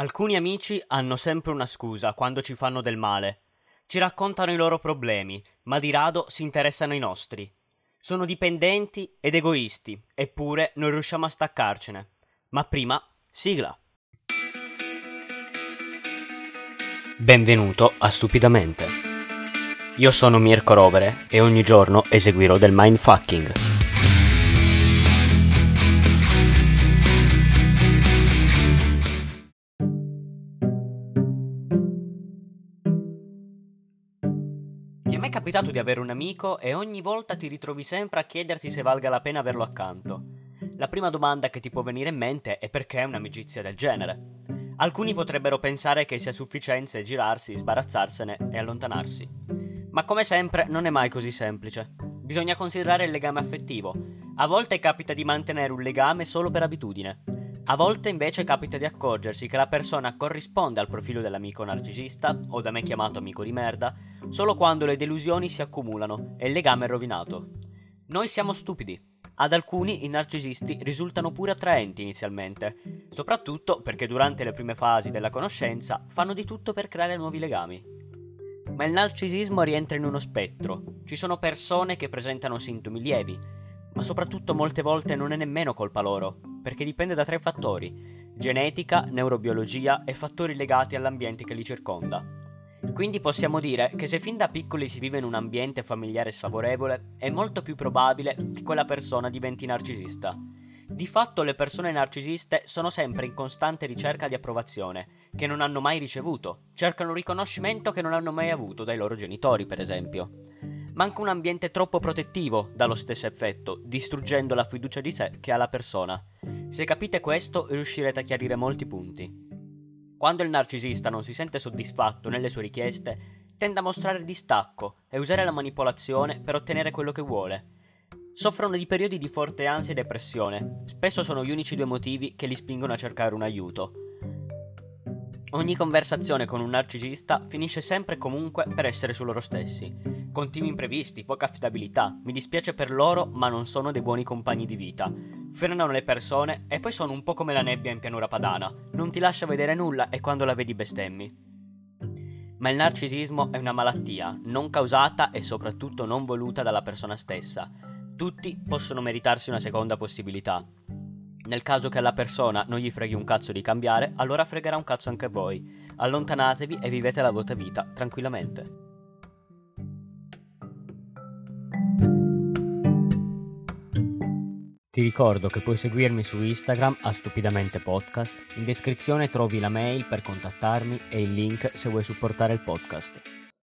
Alcuni amici hanno sempre una scusa quando ci fanno del male. Ci raccontano i loro problemi, ma di rado si interessano ai nostri. Sono dipendenti ed egoisti, eppure non riusciamo a staccarcene. Ma prima, sigla! Benvenuto a Stupidamente. Io sono Mirko Rovere e ogni giorno eseguirò del mindfucking. Ti è mai capitato di avere un amico e ogni volta ti ritrovi sempre a chiederti se valga la pena averlo accanto? La prima domanda che ti può venire in mente è perché un'amicizia del genere. Alcuni potrebbero pensare che sia sufficiente girarsi, sbarazzarsene e allontanarsi. Ma come sempre non è mai così semplice. Bisogna considerare il legame affettivo. A volte capita di mantenere un legame solo per abitudine. A volte invece capita di accorgersi che la persona corrisponde al profilo dell'amico narcisista, o da me chiamato amico di merda, solo quando le delusioni si accumulano e il legame è rovinato. Noi siamo stupidi. Ad alcuni i narcisisti risultano pure attraenti inizialmente, soprattutto perché durante le prime fasi della conoscenza fanno di tutto per creare nuovi legami. Ma il narcisismo rientra in uno spettro. Ci sono persone che presentano sintomi lievi, ma soprattutto molte volte non è nemmeno colpa loro, perché dipende da tre fattori: genetica, neurobiologia e fattori legati all'ambiente che li circonda. Quindi possiamo dire che se fin da piccoli si vive in un ambiente familiare sfavorevole, è molto più probabile che quella persona diventi narcisista. Di fatto le persone narcisiste sono sempre in costante ricerca di approvazione, che non hanno mai ricevuto, cercano riconoscimento che non hanno mai avuto dai loro genitori, per esempio. Manca un ambiente troppo protettivo dà lo stesso effetto, distruggendo la fiducia di sé che ha la persona. Se capite questo, riuscirete a chiarire molti punti. Quando il narcisista non si sente soddisfatto nelle sue richieste, tende a mostrare distacco e usare la manipolazione per ottenere quello che vuole. Soffrono di periodi di forte ansia e depressione, spesso sono gli unici due motivi che li spingono a cercare un aiuto. Ogni conversazione con un narcisista finisce sempre e comunque per essere su loro stessi. Continui imprevisti, poca affidabilità, mi dispiace per loro ma non sono dei buoni compagni di vita. Frenano le persone e poi sono un po' come la nebbia in pianura padana, non ti lascia vedere nulla e quando la vedi bestemmi. Ma il narcisismo è una malattia, non causata e soprattutto non voluta dalla persona stessa. Tutti possono meritarsi una seconda possibilità. Nel caso che alla persona non gli freghi un cazzo di cambiare, allora fregherà un cazzo anche voi. Allontanatevi e vivete la vostra vita tranquillamente. Ti ricordo che puoi seguirmi su Instagram a Stupidamente Podcast, in descrizione trovi la mail per contattarmi e il link se vuoi supportare il podcast.